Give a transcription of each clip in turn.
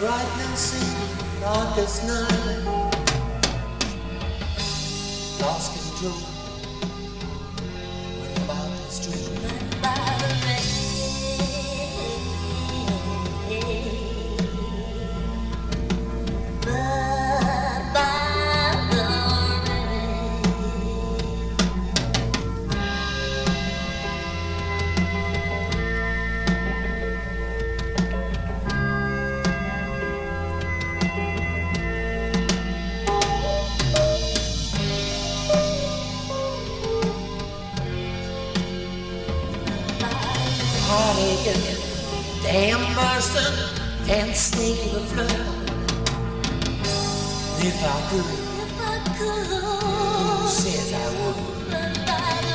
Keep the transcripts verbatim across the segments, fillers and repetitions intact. brightness in the darkest night. Lost control. What about the street? Run by the rain. Run by the damn person can't stay the floor. If I could, if I could, who says I would? Run by the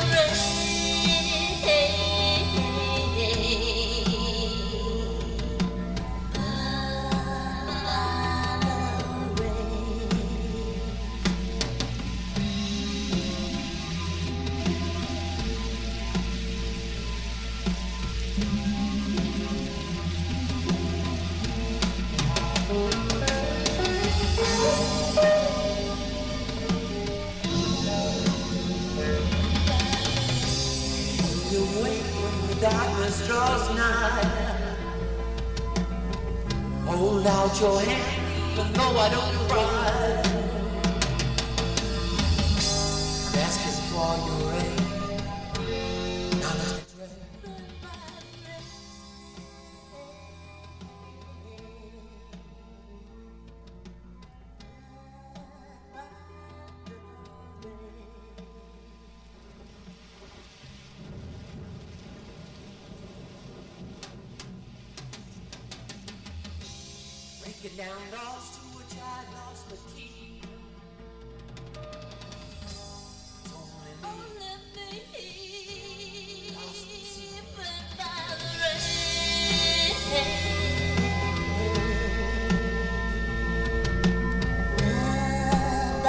darkness draws nigh. Hold out your hand, but no, I don't cry. I'm asking for your aid, not a threat. Get down, lost to which I lost the key. It's only me, only me. Lost the sea, run by the rain. Run by the rain. Bye.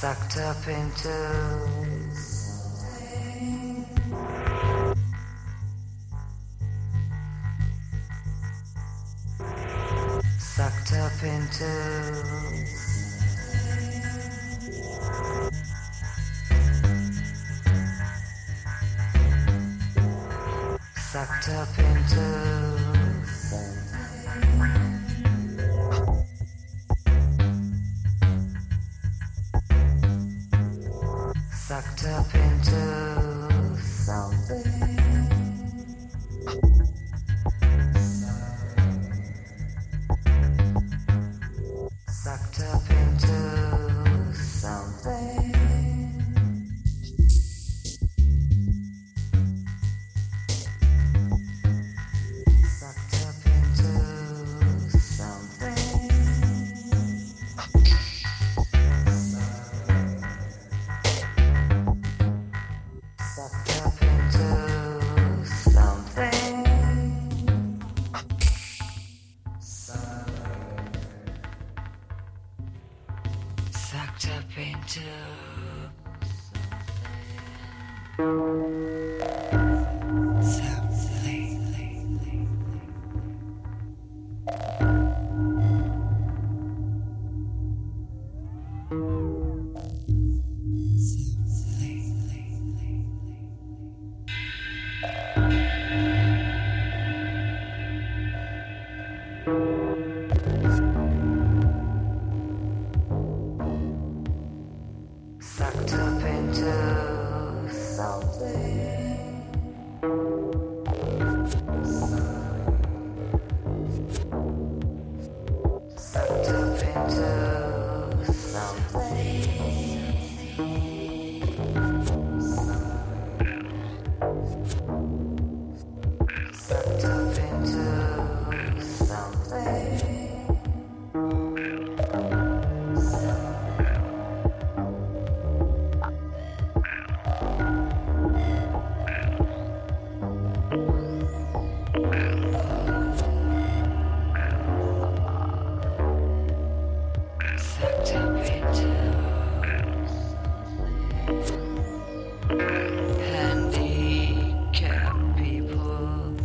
sucked up into sucked up into sucked up into sucked up into something sucked up into something. Sucked up into something. Something. Sucked up into something. Sucked up into something. Sucked up into something. Handicapped people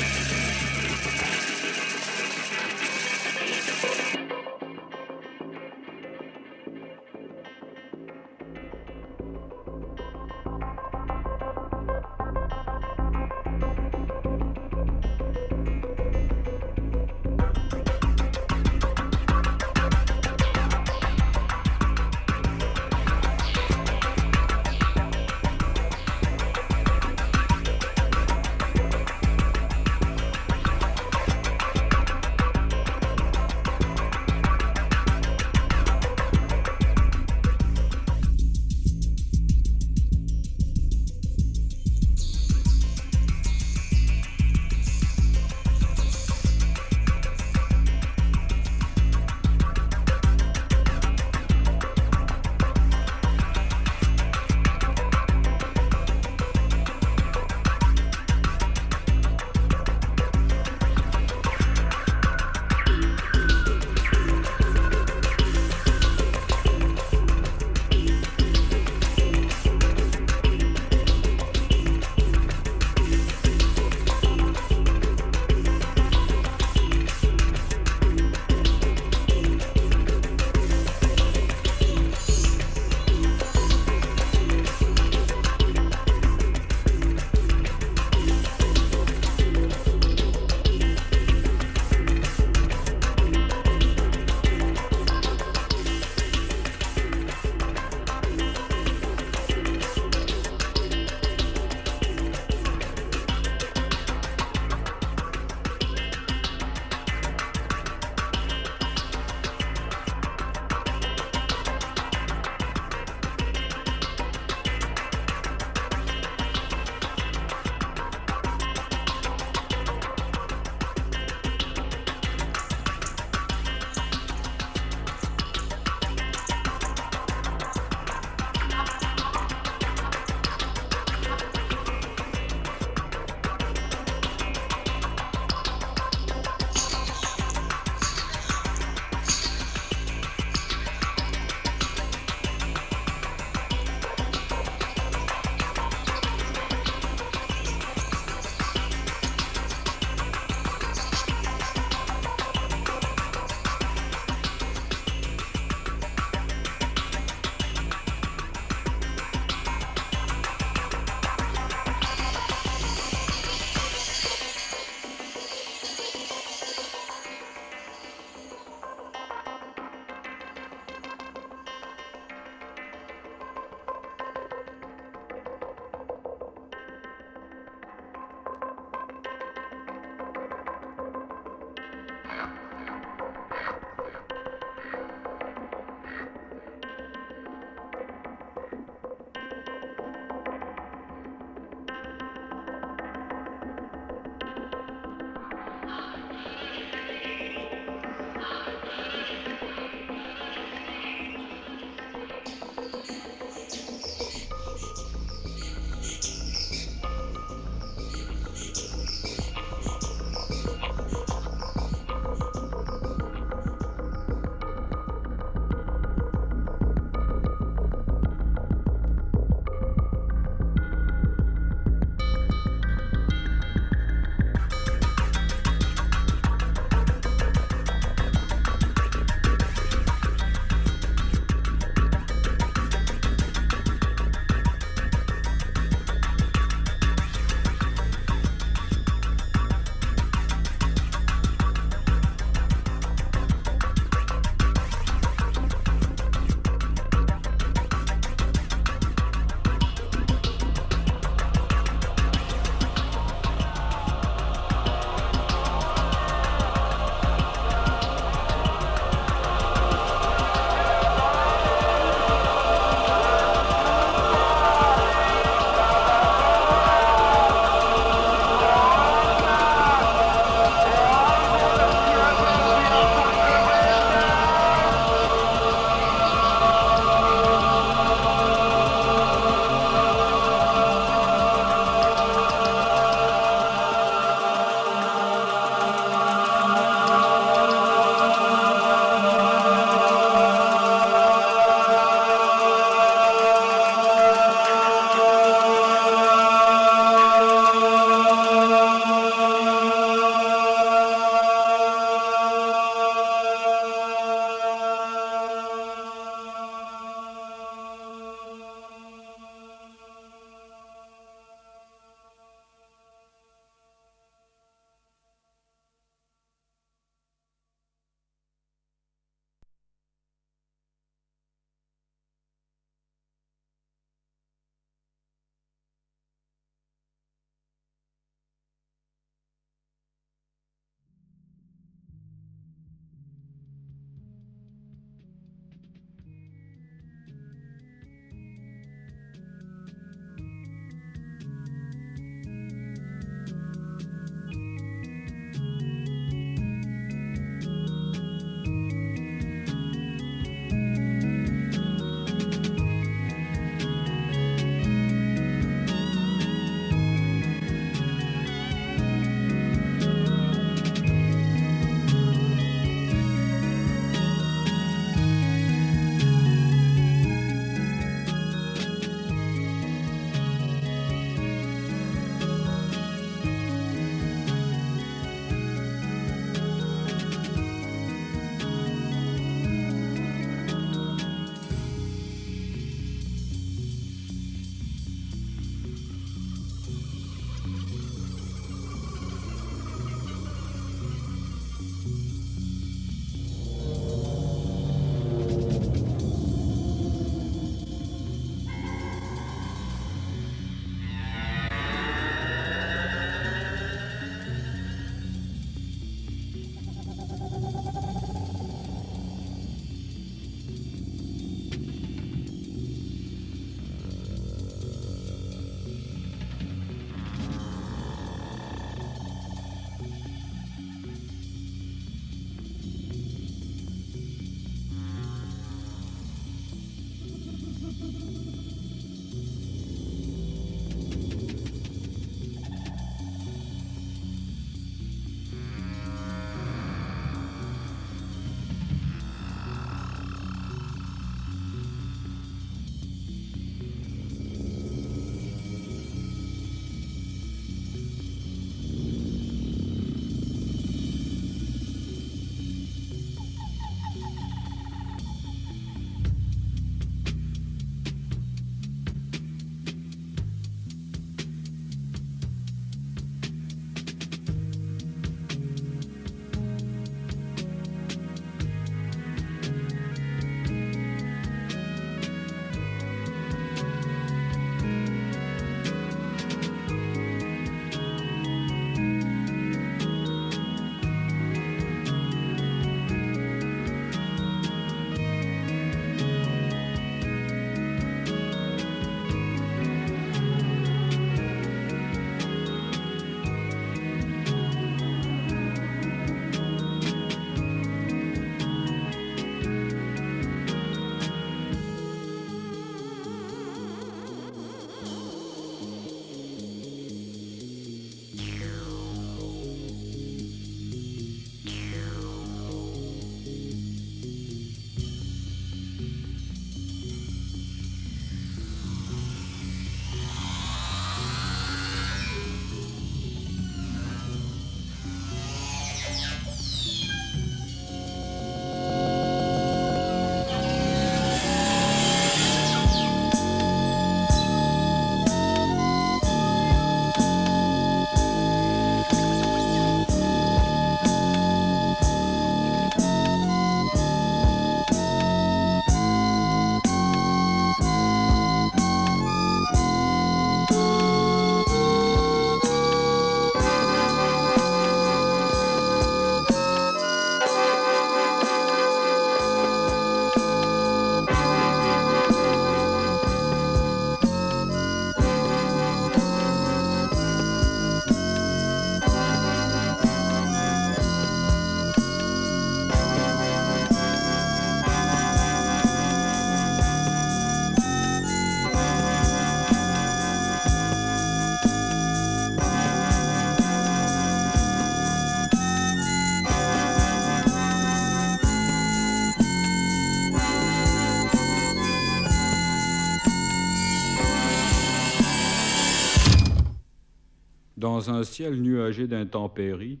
dans un ciel nuagé d'intempéries,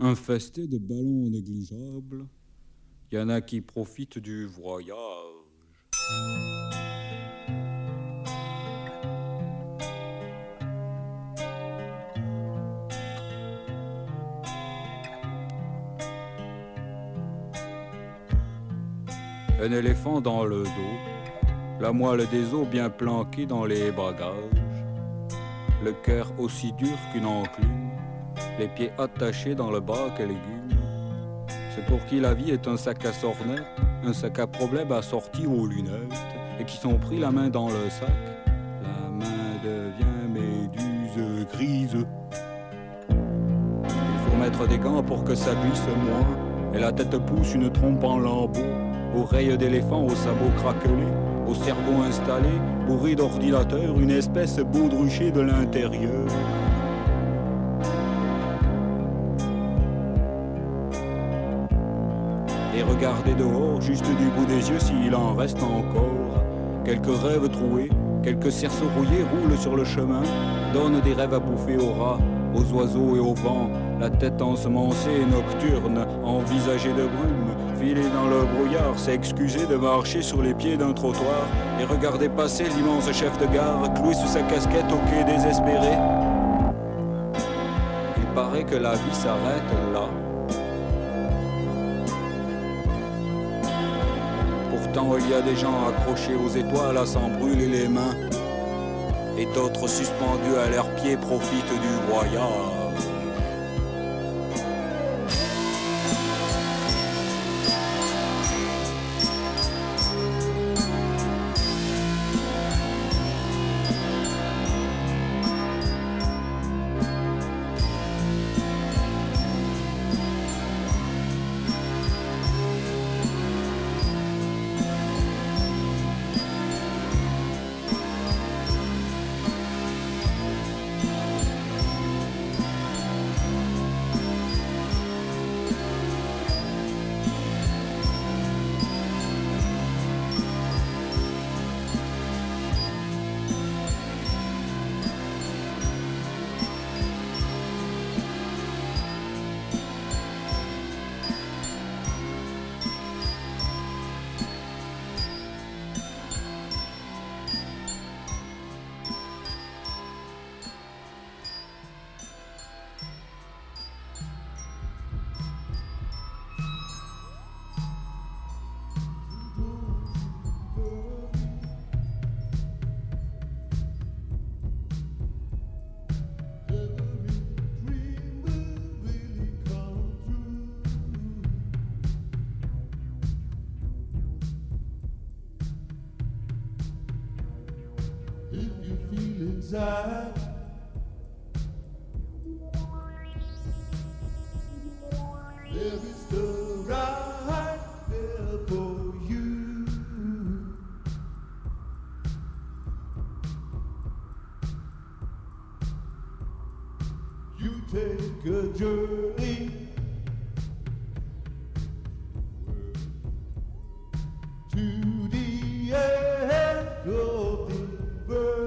infesté de ballons négligeables, il y en a qui profitent du voyage. Un éléphant dans le dos, la moelle des os bien planquée dans les bagages, le cœur aussi dur qu'une enclume, les pieds attachés dans le bac à légumes. C'est pour qui la vie est un sac à sornettes, un sac à problèmes assorti aux lunettes, et qui sont pris la main dans le sac. La main devient méduse grise. Il faut mettre des gants pour que ça glisse moins, et la tête pousse une trompe en lambeaux, oreilles d'éléphant aux sabots craquelés, au cerveau installé, bourré d'ordinateurs, une espèce baudruchée de l'intérieur. Et regardez dehors, juste du bout des yeux, s'il en reste encore. Quelques rêves troués, quelques cerceaux rouillés roulent sur le chemin, donnent des rêves à bouffer aux rats, aux oiseaux et aux vents, la tête ensemencée et nocturne, envisagée de brume, filée dans le brouillard, s'est excusée de marcher sur les pieds d'un trottoir et regarder passer l'immense chef de gare, cloué sous sa casquette au quai désespéré. Il paraît que la vie s'arrête là. Pourtant, il y a des gens accrochés aux étoiles à s'en brûler les mains, et d'autres suspendus à leurs pieds profitent du voyage. Inside, there is the right there for you. You take a journey to the end of the world.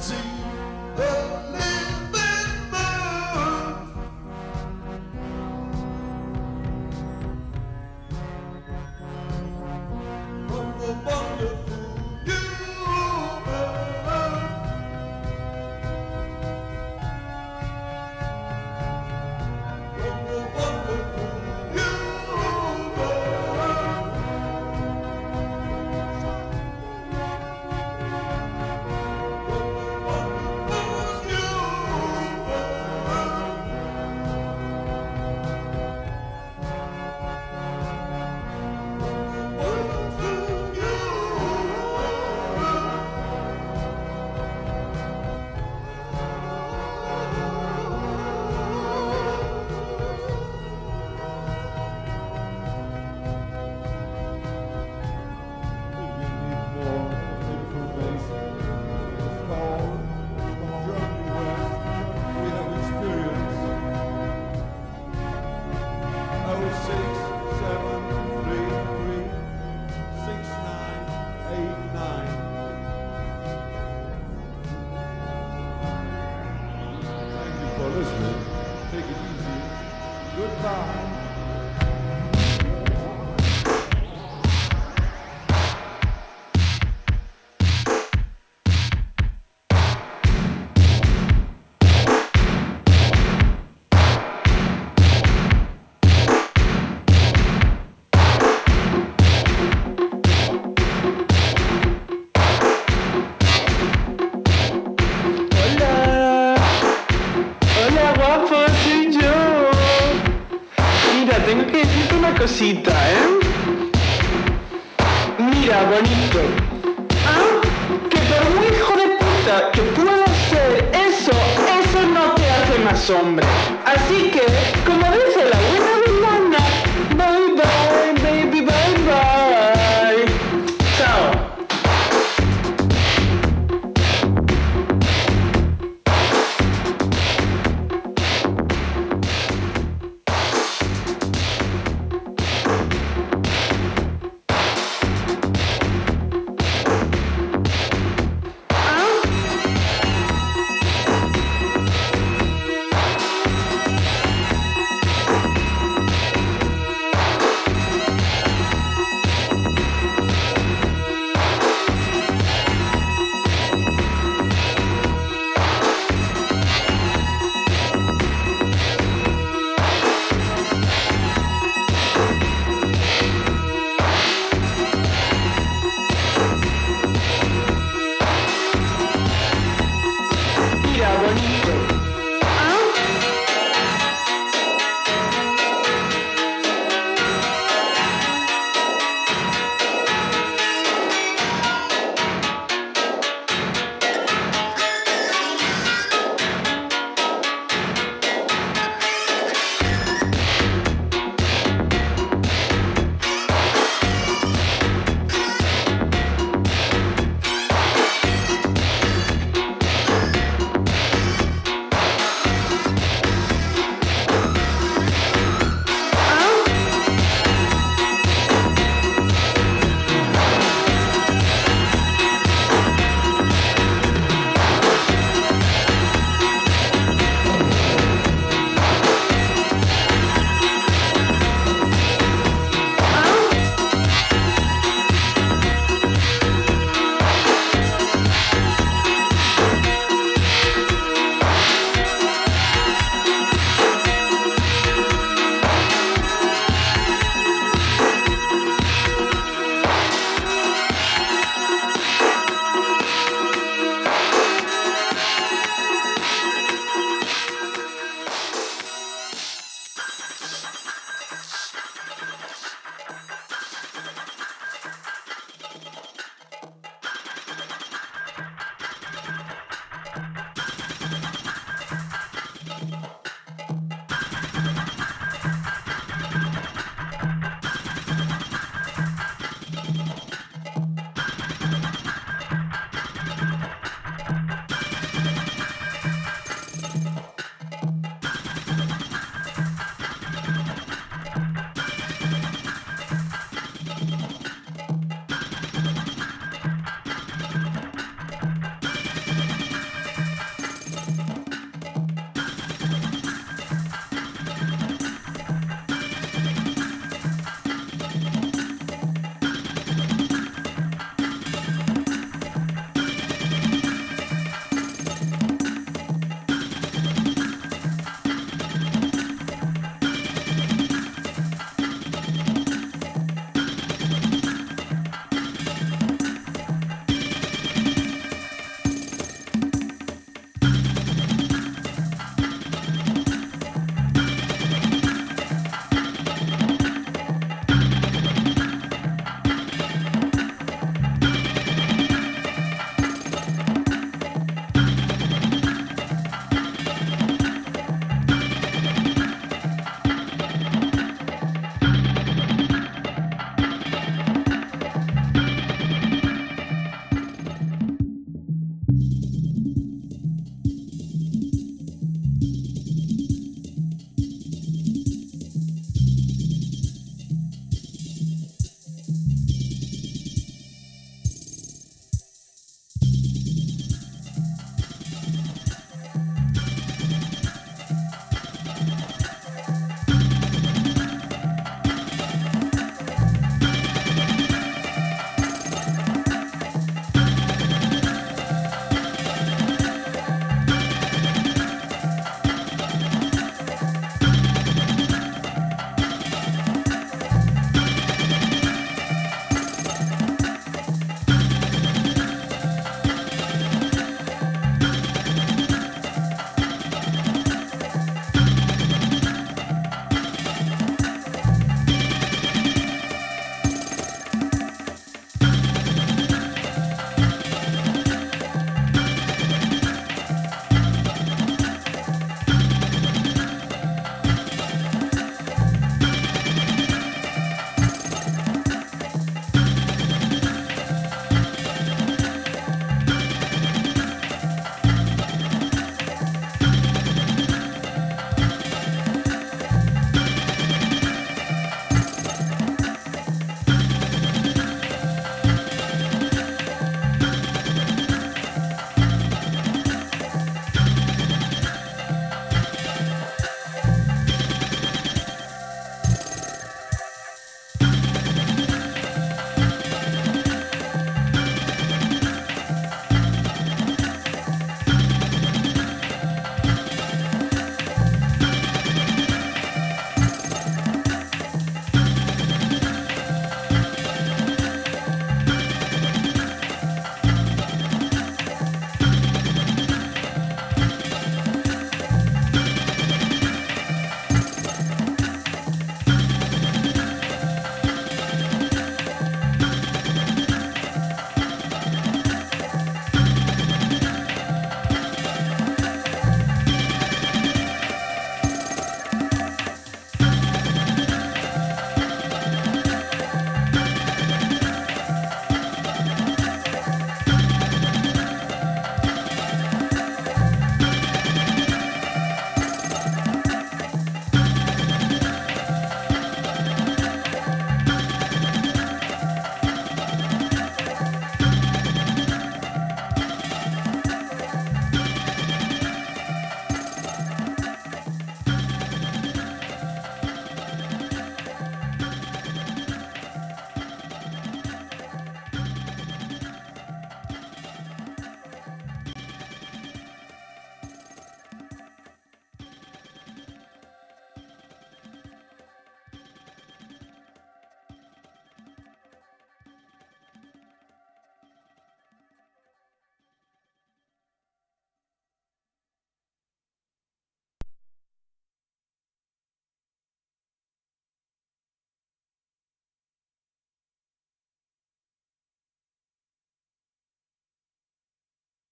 See the living moon. Visitae. Mira, bonito. Ah, que por muy hijo de puta que pueda ser eso, eso no te hace más hombre. Así que, como